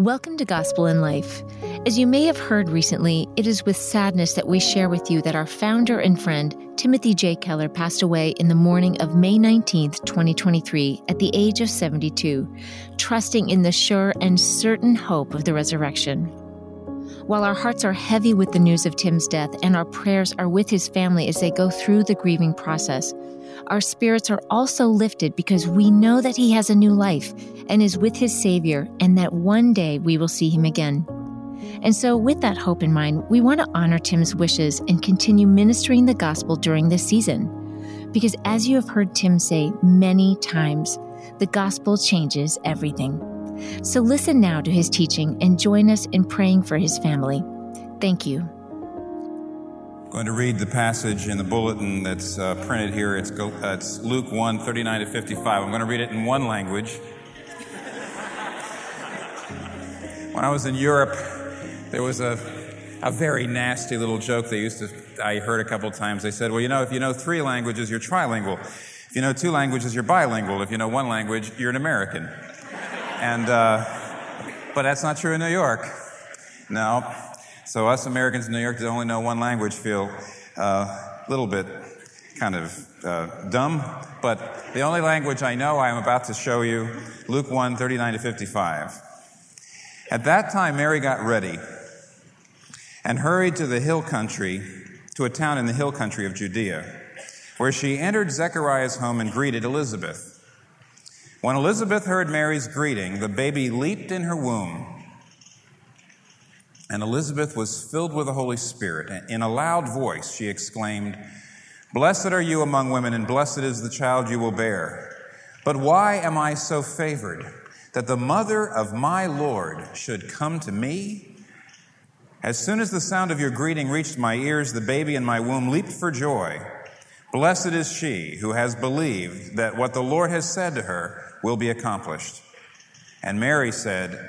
Welcome to Gospel in Life. As you may have heard recently, it is with sadness that we share with you that our founder and friend, Timothy J. Keller, passed away in the morning of May 19, 2023, at the age of 72, trusting in the sure and certain hope of the resurrection. While our hearts are heavy with the news of Tim's death and our prayers are with his family as they go through the grieving process, our spirits are also lifted because we know that he has a new life and is with his Savior, and that one day we will see him again. And so with that hope in mind, we want to honor Tim's wishes and continue ministering the gospel during this season. Because as you have heard Tim say many times, the gospel changes everything. So listen now to his teaching and join us in praying for his family. Thank you. I'm going to read the passage in the bulletin that's printed here. It's Luke 1, 39 to 55. I'm going to read it in one language. When I was in Europe, there was a very nasty little joke I heard a couple times. They said, well, if you know three languages, you're trilingual. If you know two languages, you're bilingual. If you know one language, you're an American. And but that's not true in New York. No. So us Americans in New York that only know one language feel a little bit kind of dumb. But the only language I know I am about to show you, Luke 1, 39 to 55. At that time, Mary got ready and hurried to the hill country, to a town in the hill country of Judea, where she entered Zechariah's home and greeted Elizabeth. When Elizabeth heard Mary's greeting, the baby leaped in her womb. And Elizabeth was filled with the Holy Spirit. And in a loud voice, she exclaimed, "Blessed are you among women, and blessed is the child you will bear. But why am I so favored that the mother of my Lord should come to me? As soon as the sound of your greeting reached my ears, the baby in my womb leaped for joy. Blessed is she who has believed that what the Lord has said to her will be accomplished." And Mary said,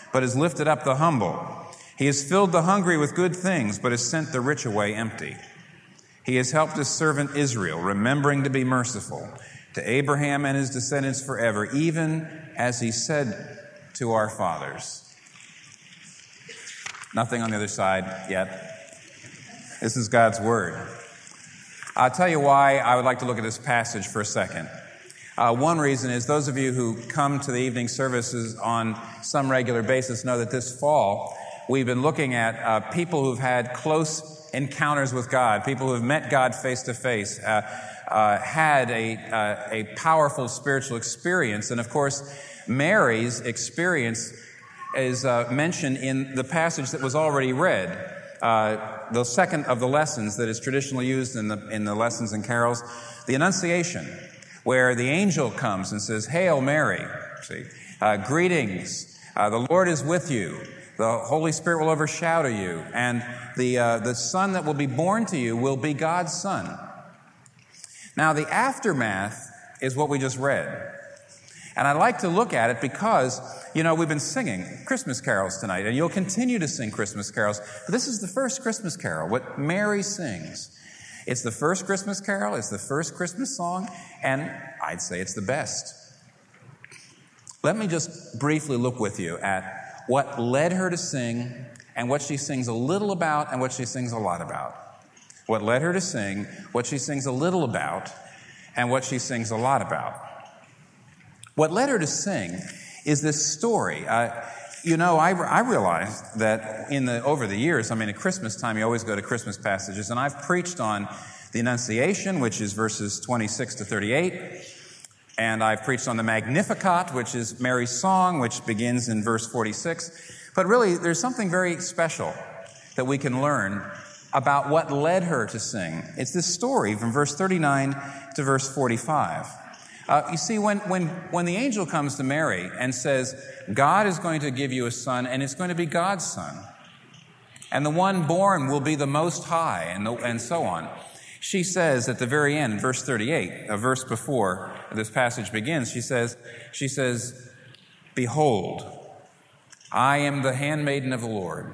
but has lifted up the humble. He has filled the hungry with good things, but has sent the rich away empty. He has helped his servant Israel, remembering to be merciful to Abraham and his descendants forever, even as he said to our fathers." Nothing on the other side yet. This is God's word. I'll tell you why I would like to look at this passage for a second. One reason is those of you who come to the evening services on some regular basis know that this fall we've been looking at people who've had close encounters with God, people who have met God face to face, had a powerful spiritual experience. And of course, Mary's experience is mentioned in the passage that was already read. The second of the lessons that is traditionally used in the lessons and carols, the Annunciation, where the angel comes and says, "Hail Mary, greetings, the Lord is with you, the Holy Spirit will overshadow you, and the son that will be born to you will be God's son." Now, the aftermath is what we just read. And I like to look at it because, we've been singing Christmas carols tonight, and you'll continue to sing Christmas carols. But this is the first Christmas carol, what Mary sings. It's the first Christmas carol, it's the first Christmas song, and I'd say it's the best. Let me just briefly look with you at what led her to sing and what she sings a little about and what she sings a lot about. What led her to sing, what she sings a little about, and what she sings a lot about. What led her to sing is this story. I realized that over the years, at Christmas time, you always go to Christmas passages, and I've preached on the Annunciation, which is verses 26 to 38, and I've preached on the Magnificat, which is Mary's song, which begins in verse 46. But really, there's something very special that we can learn about what led her to sing. It's this story from verse 39 to verse 45. You see, when the angel comes to Mary and says, God is going to give you a son, and it's going to be God's son, and the one born will be the Most High, and so on, she says at the very end, in verse 38, a verse before this passage begins, she says, Behold, I am the handmaiden of the Lord.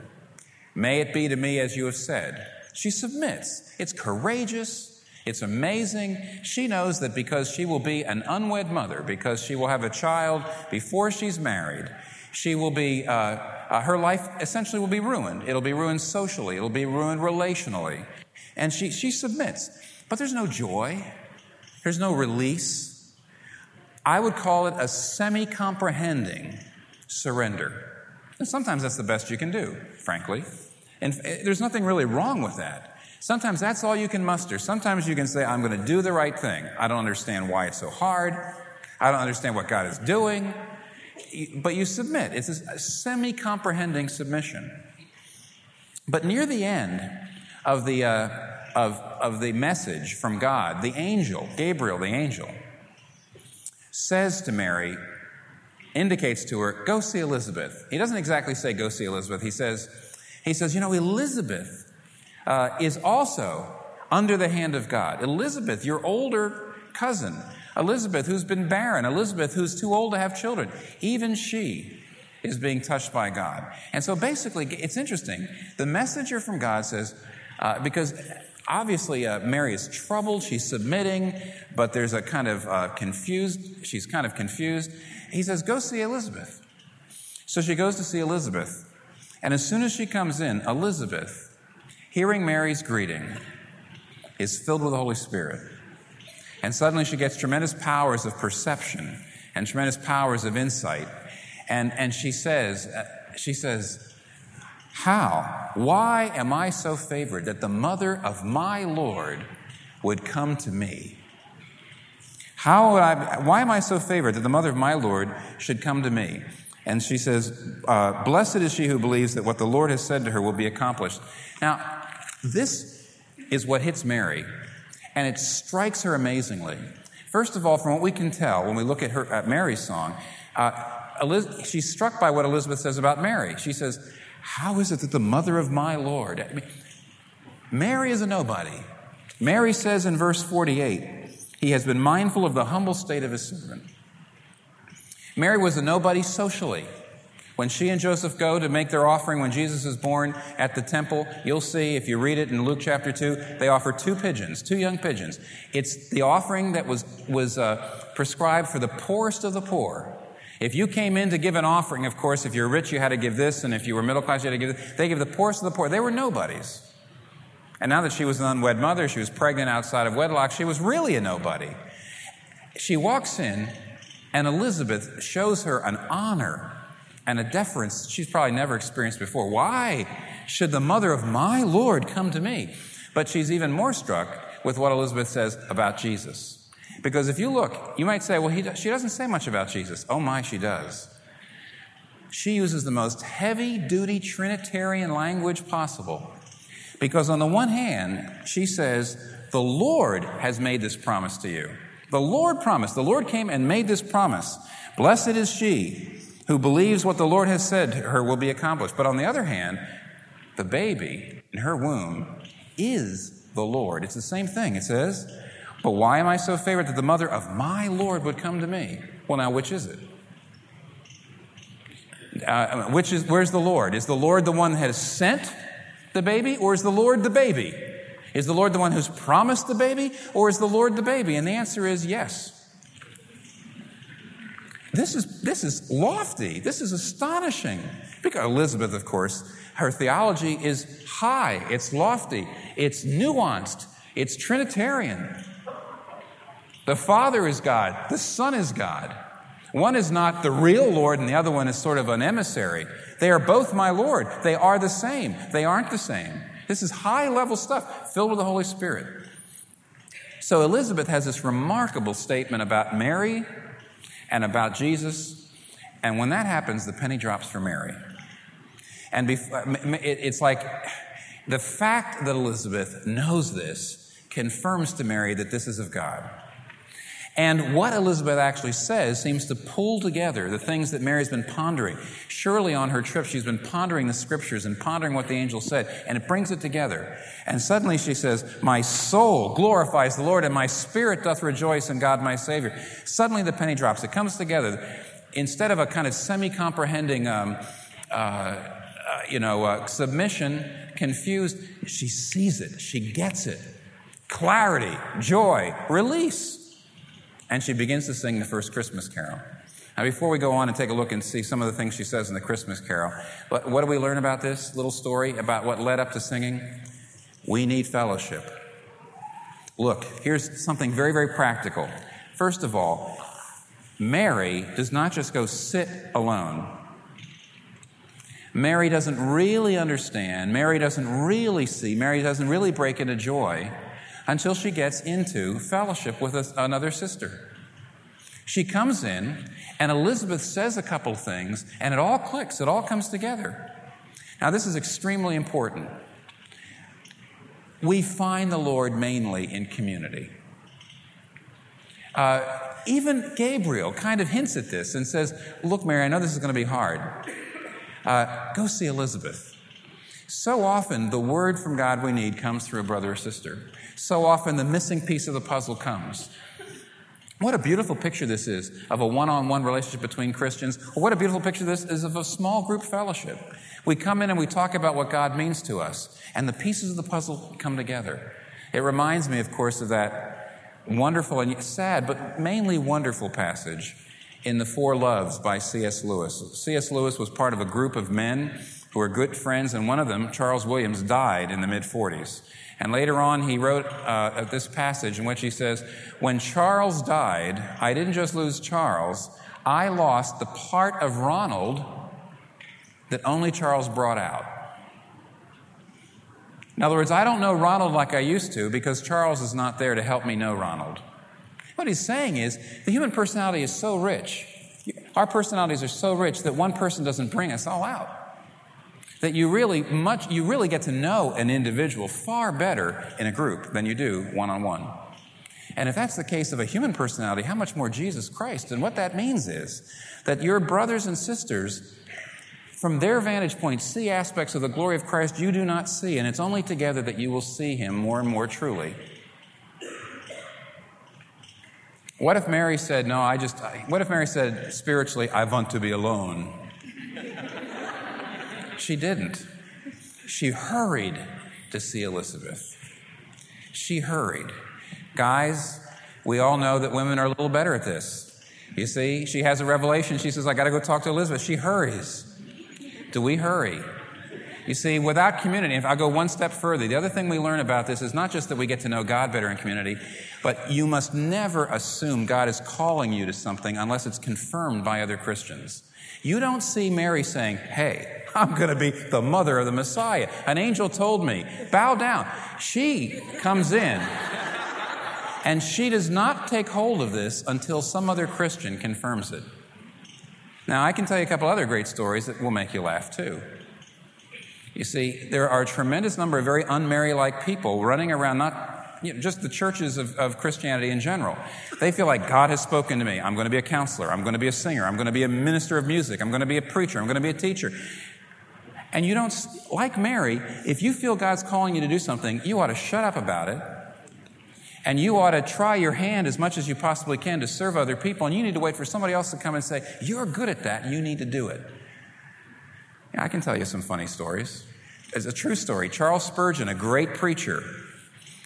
May it be to me as you have said. She submits. It's courageous. It's amazing. She knows that because she will be an unwed mother, because she will have a child before she's married, she will be, her life essentially will be ruined. It'll be ruined socially. It'll be ruined relationally. And she submits. But there's no joy. There's no release. I would call it a semi-comprehending surrender. And sometimes that's the best you can do, frankly. And there's nothing really wrong with that. Sometimes that's all you can muster. Sometimes you can say, I'm going to do the right thing. I don't understand why it's so hard. I don't understand what God is doing. But you submit. It's a semi-comprehending submission. But near the end of the message from God, the angel, Gabriel, the angel, says to Mary, indicates to her, go see Elizabeth. He doesn't exactly say go see Elizabeth. He says, you know, Elizabeth is also under the hand of God. Elizabeth, your older cousin, Elizabeth, who's been barren, Elizabeth, who's too old to have children, even she is being touched by God. And so basically, it's interesting. The messenger from God says, because obviously Mary is troubled, she's submitting, but there's a kind of confused. He says, go see Elizabeth. So she goes to see Elizabeth. And as soon as she comes in, Elizabeth, hearing Mary's greeting, is filled with the Holy Spirit. And suddenly she gets tremendous powers of perception and tremendous powers of insight. And she says, how, why am I so favored that the mother of my Lord would come to me? Why am I so favored that the mother of my Lord should come to me? And she says, blessed is she who believes that what the Lord has said to her will be accomplished. Now, this is what hits Mary, and it strikes her amazingly. First of all, from what we can tell when we look at Mary's song, she's struck by what Elizabeth says about Mary. She says, how is it that the mother of my Lord? I mean, Mary is a nobody. Mary says in verse 48, He has been mindful of the humble state of his servant. Mary was a nobody socially. When she and Joseph go to make their offering when Jesus is born at the temple, you'll see, if you read it in Luke chapter 2, they offer two young pigeons. It's the offering that was prescribed for the poorest of the poor. If you came in to give an offering, of course, if you're rich, you had to give this, and if you were middle class, you had to give this. They give the poorest of the poor. They were nobodies. And now that she was an unwed mother, she was pregnant outside of wedlock, she was really a nobody. She walks in, and Elizabeth shows her an honor and a deference she's probably never experienced before. Why should the mother of my Lord come to me? But she's even more struck with what Elizabeth says about Jesus. Because if you look, you might say, well, she doesn't say much about Jesus. Oh my, she does. She uses the most heavy-duty Trinitarian language possible. Because on the one hand, she says, the Lord has made this promise to you. The Lord promised. The Lord came and made this promise. Blessed is she who believes what the Lord has said to her will be accomplished. But on the other hand, the baby in her womb is the Lord. It's the same thing. It says, but why am I so favored that the mother of my Lord would come to me? Well, now, which is it? Where's the Lord? Is the Lord the one that has sent the baby, or is the Lord the baby? Is the Lord the one who's promised the baby, or is the Lord the baby? And the answer is yes. This is lofty. This is astonishing. Because Elizabeth, of course, her theology is high. It's lofty. It's nuanced. It's Trinitarian. The Father is God. The Son is God. One is not the real Lord, and the other one is sort of an emissary. They are both my Lord. They are the same. They aren't the same. This is high-level stuff filled with the Holy Spirit. So Elizabeth has this remarkable statement about Mary and about Jesus, and when that happens, the penny drops for Mary. And it's like the fact that Elizabeth knows this confirms to Mary that this is of God. And what Elizabeth actually says seems to pull together the things that Mary's been pondering. Surely on her trip, she's been pondering the scriptures and pondering what the angel said, and it brings it together. And suddenly she says, "My soul glorifies the Lord, and my spirit doth rejoice in God my Savior." Suddenly the penny drops. It comes together. Instead of a kind of semi-comprehending, submission, confused, she sees it. She gets it. Clarity, joy, release. And she begins to sing the first Christmas carol. Now, before we go on and take a look and see some of the things she says in the Christmas carol, what do we learn about this little story, about what led up to singing? We need fellowship. Look, here's something very, very practical. First of all, Mary does not just go sit alone. Mary doesn't really understand. Mary doesn't really see. Mary doesn't really break into joy until she gets into fellowship with another sister. She comes in, and Elizabeth says a couple things, and it all clicks, it all comes together. Now, this is extremely important. We find the Lord mainly in community. Even Gabriel kind of hints at this and says, "Look, Mary, I know this is going to be hard. Go see Elizabeth." So often, the word from God we need comes through a brother or sister. So often, the missing piece of the puzzle comes. What a beautiful picture this is of a one-on-one relationship between Christians. What a beautiful picture this is of a small group fellowship. We come in and we talk about what God means to us, and the pieces of the puzzle come together. It reminds me, of course, of that wonderful and sad, but mainly wonderful passage in The Four Loves by C.S. Lewis. C.S. Lewis was part of a group of men who were good friends, and one of them, Charles Williams, died in the mid-40s. And later on, he wrote this passage in which he says, "When Charles died, I didn't just lose Charles, I lost the part of Ronald that only Charles brought out." In other words, I don't know Ronald like I used to because Charles is not there to help me know Ronald. What he's saying is the human personality is so rich, our personalities are so rich that one person doesn't bring us all out. That you really get to know an individual far better in a group than you do one-on-one. And if that's the case of a human personality, how much more Jesus Christ? And what that means is that your brothers and sisters, from their vantage point, see aspects of the glory of Christ you do not see, and it's only together that you will see him more and more truly. What if Mary said, what if Mary said spiritually, "I want to be alone"? She didn't. She hurried to see Elizabeth. She hurried. Guys, we all know that women are a little better at this. You see, she has a revelation. She says, "I got to go talk to Elizabeth." She hurries. Do we hurry? You see, without community, if I go one step further, the other thing we learn about this is not just that we get to know God better in community, but you must never assume God is calling you to something unless it's confirmed by other Christians. You don't see Mary saying, "Hey, I'm going to be the mother of the Messiah. An angel told me, bow down." She comes in, and she does not take hold of this until some other Christian confirms it. Now, I can tell you a couple other great stories that will make you laugh, too. You see, there are a tremendous number of very un-Mary-like people running around, just the churches of Christianity in general. They feel like God has spoken to me. I'm going to be a counselor. I'm going to be a singer. I'm going to be a minister of music. I'm going to be a preacher. I'm going to be a teacher. And you don't, like Mary, if you feel God's calling you to do something, you ought to shut up about it. And you ought to try your hand as much as you possibly can to serve other people. And you need to wait for somebody else to come and say, "You're good at that. You need to do it." Yeah, I can tell you some funny stories. It's a true story. Charles Spurgeon, a great preacher,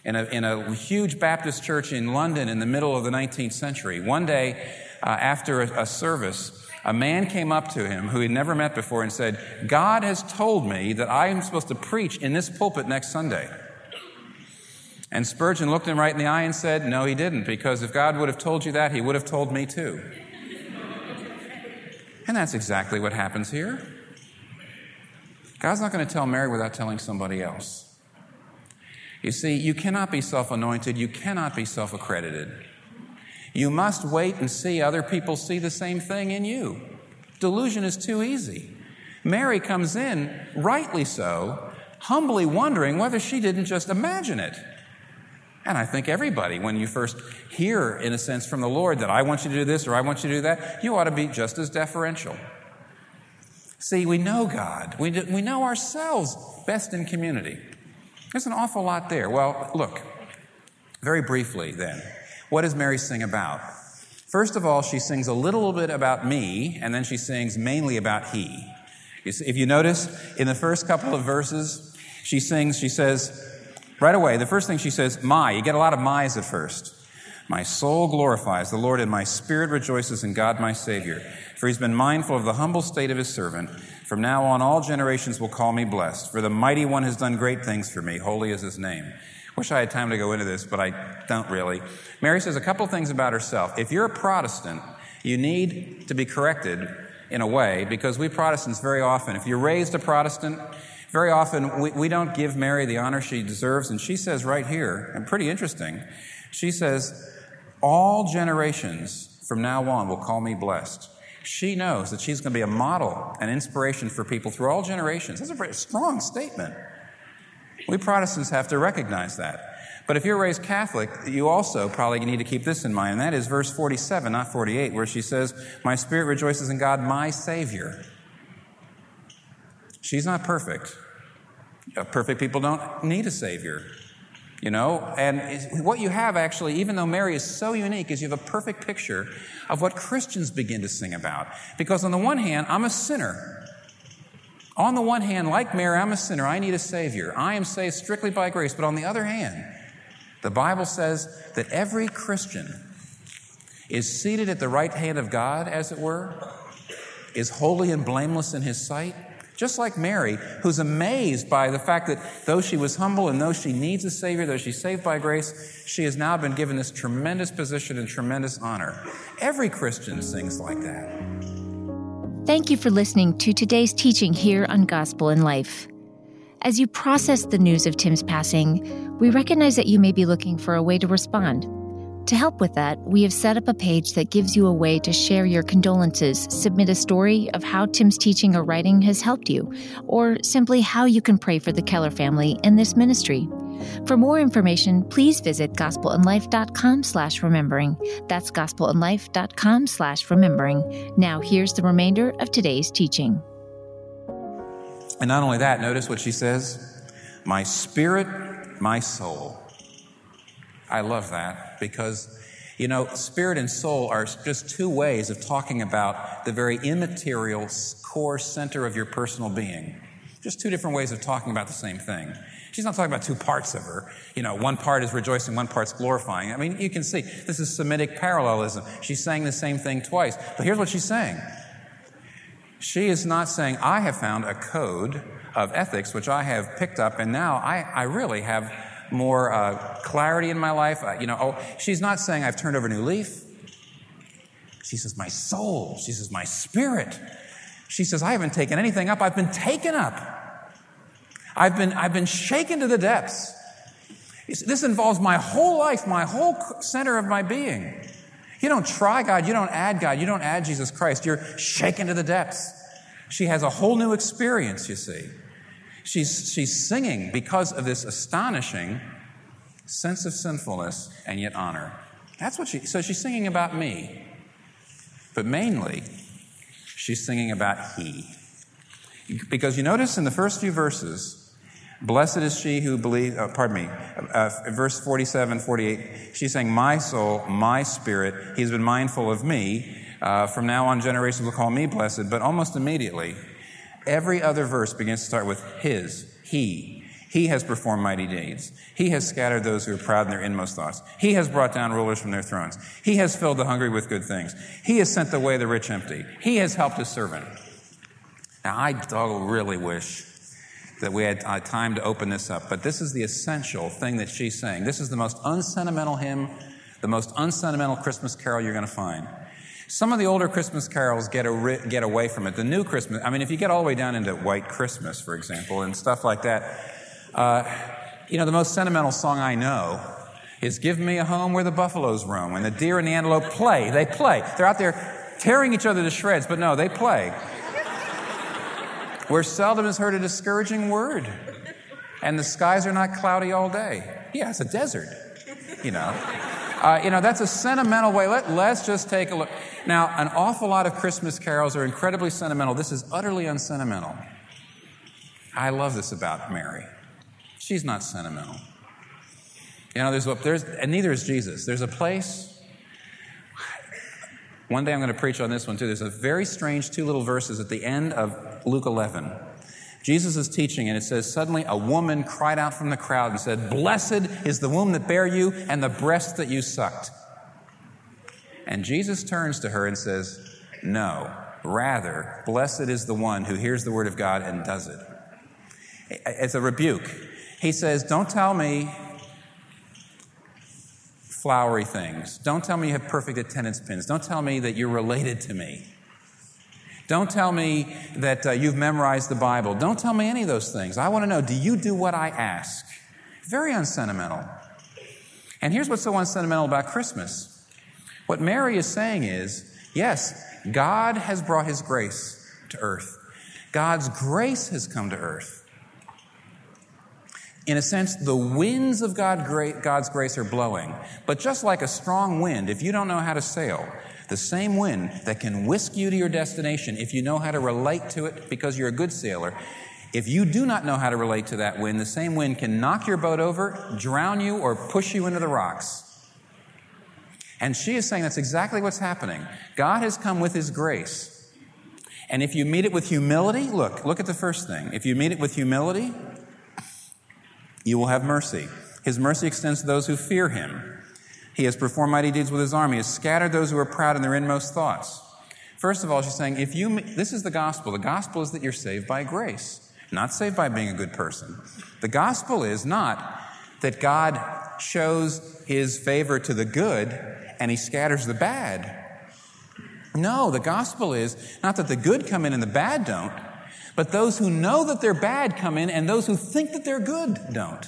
in a huge Baptist church in London in the middle of the 19th century. One day, after a service, a man came up to him who he'd never met before and said, "God has told me that I am supposed to preach in this pulpit next Sunday." And Spurgeon looked him right in the eye and said, "No, he didn't, because if God would have told you that, he would have told me too." And that's exactly what happens here. God's not going to tell Mary without telling somebody else. You see, you cannot be self-anointed. You cannot be self-accredited. You must wait and see other people see the same thing in you. Delusion is too easy. Mary comes in, rightly so, humbly wondering whether she didn't just imagine it. And I think everybody, when you first hear, in a sense, from the Lord that I want you to do this or I want you to do that, you ought to be just as deferential. See, we know God. We know ourselves best in community. There's an awful lot there. Well, look, very briefly then, what does Mary sing about? First of all, she sings a little bit about me, and then she sings mainly about he. If you notice, in the first couple of verses, she says, right away, the first thing she says, my. You get a lot of my's at first. My soul glorifies the Lord, and my spirit rejoices in God my Savior. For he's been mindful of the humble state of his servant. From now on, all generations will call me blessed. For the mighty one has done great things for me. Holy is his name. Wish I had time to go into this, but I don't really. Mary says a couple things about herself. If you're a Protestant, you need to be corrected in a way, because we Protestants very often, if you're raised a Protestant, very often, we don't give Mary the honor she deserves, and she says right here, and pretty interesting, she says, all generations from now on will call me blessed. She knows that she's going to be a model, an inspiration for people through all generations. That's a very strong statement. We Protestants have to recognize that. But if you're raised Catholic, you also probably need to keep this in mind, and that is verse 47, not 48, where she says, my spirit rejoices in God, my Savior. She's not perfect. Perfect people don't need a Savior, you know. And what you have actually, even though Mary is so unique, is you have a perfect picture of what Christians begin to sing about. Because on the one hand, I'm a sinner. On the one hand, like Mary, I'm a sinner. I need a Savior. I am saved strictly by grace. But on the other hand, the Bible says that every Christian is seated at the right hand of God, as it were, is holy and blameless in his sight. Just like Mary, who's amazed by the fact that though she was humble and though she needs a Savior, though she's saved by grace, she has now been given this tremendous position and tremendous honor. Every Christian sings like that. Thank you for listening to today's teaching here on Gospel in Life. As you process the news of Tim's passing, we recognize that you may be looking for a way to respond. To help with that, we have set up a page that gives you a way to share your condolences, submit a story of how Tim's teaching or writing has helped you, or simply how you can pray for the Keller family and this ministry. For more information, please visit gospelinlife.com/remembering. That's gospelinlife.com/remembering. Now here's the remainder of today's teaching. And not only that, notice what she says, my spirit, my soul. I love that because, you know, spirit and soul are just two ways of talking about the very immaterial core center of your personal being. Just two different ways of talking about the same thing. She's not talking about two parts of her. You know, one part is rejoicing, one part's glorifying. I mean, you can see this is Semitic parallelism. She's saying the same thing twice. But here's what she's saying. She is not saying, I have found a code of ethics, which I have picked up, and now I really have more clarity in my life. She's not saying I've turned over a new leaf. She says, my soul. She says, my spirit. She says, I haven't taken anything up. I've been taken up. I've been shaken to the depths. This involves my whole life, my whole center of my being. You don't try God. You don't add God. You don't add Jesus Christ. You're shaken to the depths. She has a whole new experience, you see. She's singing because of this astonishing sense of sinfulness and yet honor. That's what so she's singing about me. But mainly, she's singing about he. Because you notice in the first few verses, blessed is she who believes, verse 47, 48, she's saying, my soul, my spirit, he's been mindful of me. From now on, generations will call me blessed. But almost immediately, every other verse begins to start with his, he. He has performed mighty deeds. He has scattered those who are proud in their inmost thoughts. He has brought down rulers from their thrones. He has filled the hungry with good things. He has sent away the rich empty. He has helped his servant. Now, I really wish that we had time to open this up, but this is the essential thing that she's saying. This is the most unsentimental hymn, the most unsentimental Christmas carol you're going to find. Some of the older Christmas carols get away from it. The new Christmas, I mean, if you get all the way down into White Christmas, for example, and stuff like that, the most sentimental song I know is Give Me a Home Where the Buffaloes Roam, and the deer and the antelope play. They play. They're out there tearing each other to shreds, but no, they play. Where seldom is heard a discouraging word, and the skies are not cloudy all day. Yeah, it's a desert. you know. That's a sentimental way. Let's just take a look. Now, an awful lot of Christmas carols are incredibly sentimental. This is utterly unsentimental. I love this about Mary. She's not sentimental. And neither is Jesus. There's a place. One day I'm going to preach on this one too. There's a very strange two little verses at the end of Luke 11. Jesus is teaching, and it says, suddenly a woman cried out from the crowd and said, "Blessed is the womb that bare you and the breast that you sucked." And Jesus turns to her and says, "No, rather, blessed is the one who hears the word of God and does it." It's a rebuke. He says, don't tell me flowery things. Don't tell me you have perfect attendance pins. Don't tell me that you're related to me. Don't tell me that you've memorized the Bible. Don't tell me any of those things. I want to know, do you do what I ask? Very unsentimental. And here's what's so unsentimental about Christmas. What Mary is saying is, yes, God has brought his grace to earth. God's grace has come to earth. In a sense, the winds of God's grace are blowing. But just like a strong wind, if you don't know how to sail, the same wind that can whisk you to your destination, if you know how to relate to it because you're a good sailor, if you do not know how to relate to that wind, the same wind can knock your boat over, drown you, or push you into the rocks. And she is saying that's exactly what's happening. God has come with his grace. And if you meet it with humility, look at the first thing. If you meet it with humility, you will have mercy. His mercy extends to those who fear him. He has performed mighty deeds with his army. He has scattered those who are proud in their inmost thoughts. First of all, she's saying, this is the gospel. The gospel is that you're saved by grace, not saved by being a good person. The gospel is not that God shows his favor to the good and he scatters the bad. No, the gospel is not that the good come in and the bad don't, but those who know that they're bad come in and those who think that they're good don't.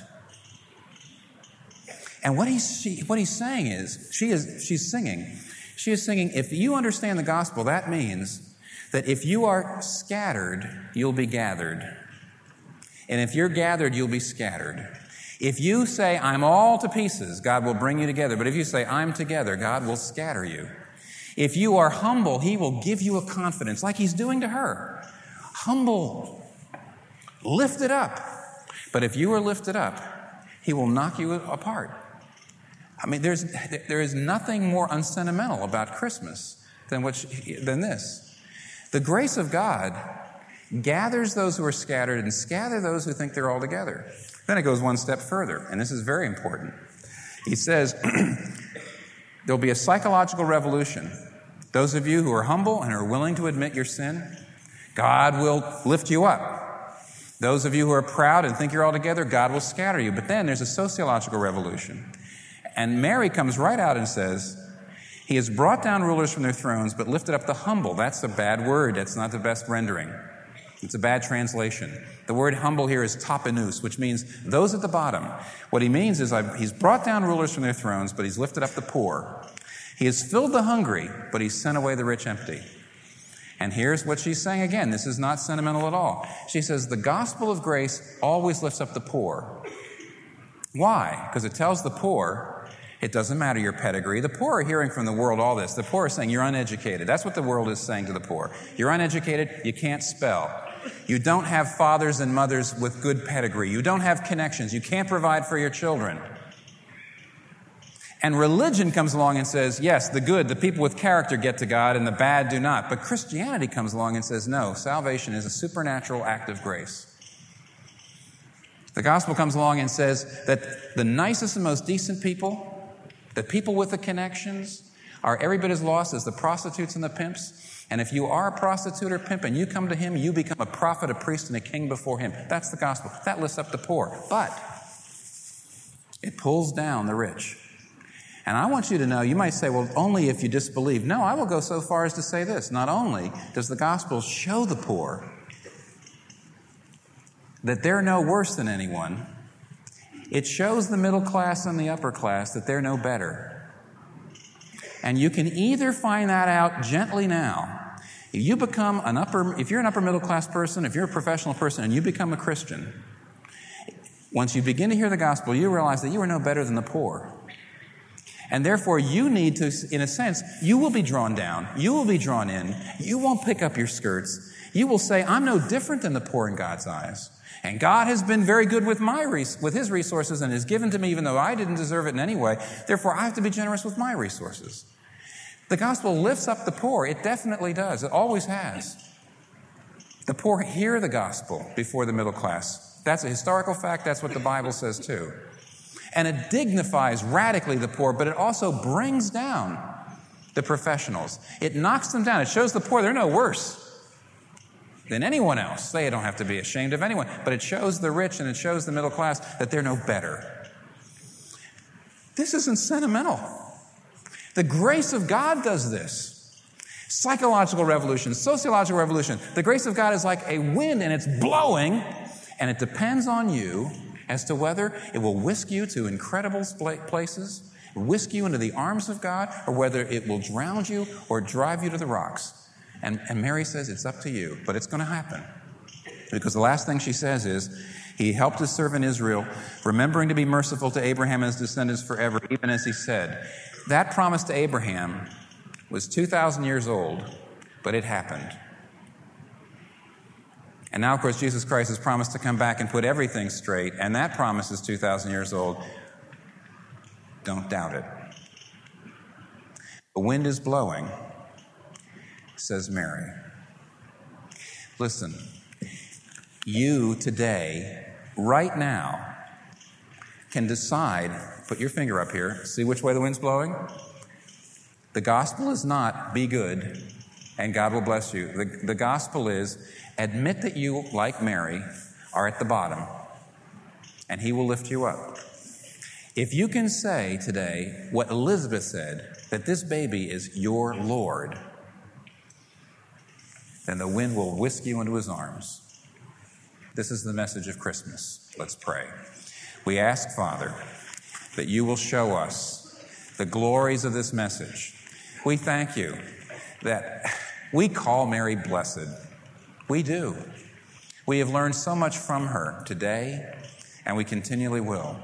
And what he's saying is, she's singing, if you understand the gospel, that means that if you are scattered, you'll be gathered. And if you're gathered, you'll be scattered. If you say, I'm all to pieces, God will bring you together. But if you say, I'm together, God will scatter you. If you are humble, he will give you a confidence like he's doing to her. Humble, lifted up. But if you are lifted up, he will knock you apart. I mean, there is nothing more unsentimental about Christmas than this. The grace of God gathers those who are scattered and scatter those who think they're all together. Then it goes one step further, and this is very important. He says, there'll be a psychological revolution. Those of you who are humble and are willing to admit your sin, God will lift you up. Those of you who are proud and think you're all together, God will scatter you. But then there's a sociological revolution. And Mary comes right out and says, he has brought down rulers from their thrones, but lifted up the humble. That's a bad word. That's not the best rendering. It's a bad translation. The word humble here is tapenus, which means those at the bottom. What he means is he's brought down rulers from their thrones, but he's lifted up the poor. He has filled the hungry, but he's sent away the rich empty. And here's what she's saying again. This is not sentimental at all. She says, the gospel of grace always lifts up the poor. Why? Because it tells the poor, it doesn't matter your pedigree. The poor are hearing from the world all this. The poor are saying, you're uneducated. That's what the world is saying to the poor. You're uneducated, you can't spell. You don't have fathers and mothers with good pedigree. You don't have connections. You can't provide for your children. And religion comes along and says, yes, the good, the people with character get to God and the bad do not. But Christianity comes along and says, no, salvation is a supernatural act of grace. The gospel comes along and says that the nicest and most decent people, the people with the connections, are every bit as lost as the prostitutes and the pimps. And if you are a prostitute or pimp and you come to him, you become a prophet, a priest, and a king before him. That's the gospel. That lifts up the poor. But it pulls down the rich. And I want you to know, you might say, well, only if you disbelieve. No, I will go so far as to say this. Not only does the gospel show the poor that they're no worse than anyone, it shows the middle class and the upper class that they're no better. And you can either find that out gently now. If you're an upper middle class person, if you're a professional person and you become a Christian, once you begin to hear the gospel, you realize that you are no better than the poor. And therefore, you need to, in a sense, you will be drawn down. You will be drawn in. You won't pick up your skirts. You will say, I'm no different than the poor in God's eyes. And God has been very good with his resources and has given to me even though I didn't deserve it in any way. Therefore, I have to be generous with my resources. The gospel lifts up the poor. It definitely does. It always has. The poor hear the gospel before the middle class. That's a historical fact. That's what the Bible says too. And it dignifies radically the poor, but it also brings down the professionals. It knocks them down. It shows the poor they're no worse than anyone else. They don't have to be ashamed of anyone. But it shows the rich and it shows the middle class that they're no better. This isn't sentimental. The grace of God does this. Psychological revolution, sociological revolution. The grace of God is like a wind and it's blowing, and it depends on you as to whether it will whisk you to incredible places, whisk you into the arms of God, or whether it will drown you or drive you to the rocks. And Mary says, it's up to you, but it's going to happen. Because the last thing she says is, he helped his servant Israel, remembering to be merciful to Abraham and his descendants forever, even as he said. That promise to Abraham was 2,000 years old, but it happened. And now, of course, Jesus Christ has promised to come back and put everything straight, and that promise is 2,000 years old. Don't doubt it. The wind is blowing, says Mary. Listen, you today, right now, can decide, put your finger up here, see which way the wind's blowing? The gospel is not be good and God will bless you. The gospel is admit that you, like Mary, are at the bottom and he will lift you up. If you can say today what Elizabeth said, that this baby is your Lord, then the wind will whisk you into his arms. This is the message of Christmas. Let's pray. We ask, Father, that you will show us the glories of this message. We thank you that we call Mary blessed. We do. We have learned so much from her today, and we continually will.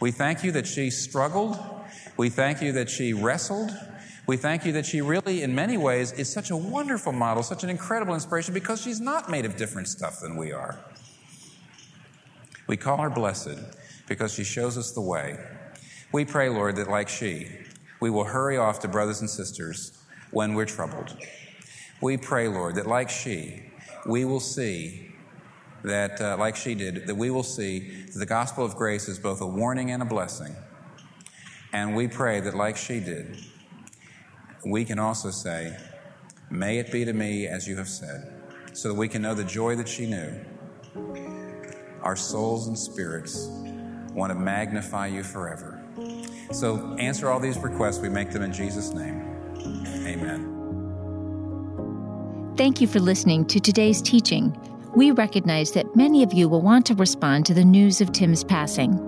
We thank you that she struggled. We thank you that she wrestled. We thank you that she really, in many ways, is such a wonderful model, such an incredible inspiration, because she's not made of different stuff than we are. We call her blessed because she shows us the way. We pray, Lord, that like she, we will hurry off to brothers and sisters when we're troubled. We pray, Lord, that like she, we will see that, like she did, that we will see that the gospel of grace is both a warning and a blessing. And we pray that like she did, we can also say, may it be to me as you have said, so that we can know the joy that she knew. Our souls and spirits want to magnify you forever. So answer all these requests. We make them in Jesus' name. Amen. Thank you for listening to today's teaching. We recognize that many of you will want to respond to the news of Tim's passing.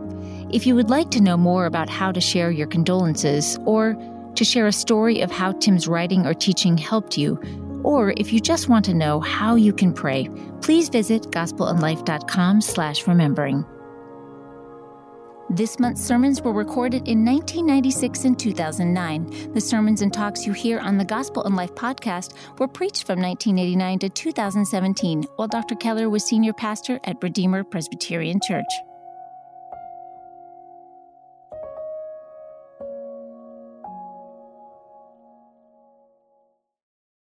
If you would like to know more about how to share your condolences, or to share a story of how Tim's writing or teaching helped you, or if you just want to know how you can pray, please visit gospelinlife.com/remembering. This month's sermons were recorded in 1996 and 2009. The sermons and talks you hear on the Gospel in Life podcast were preached from 1989 to 2017, while Dr. Keller was senior pastor at Redeemer Presbyterian Church.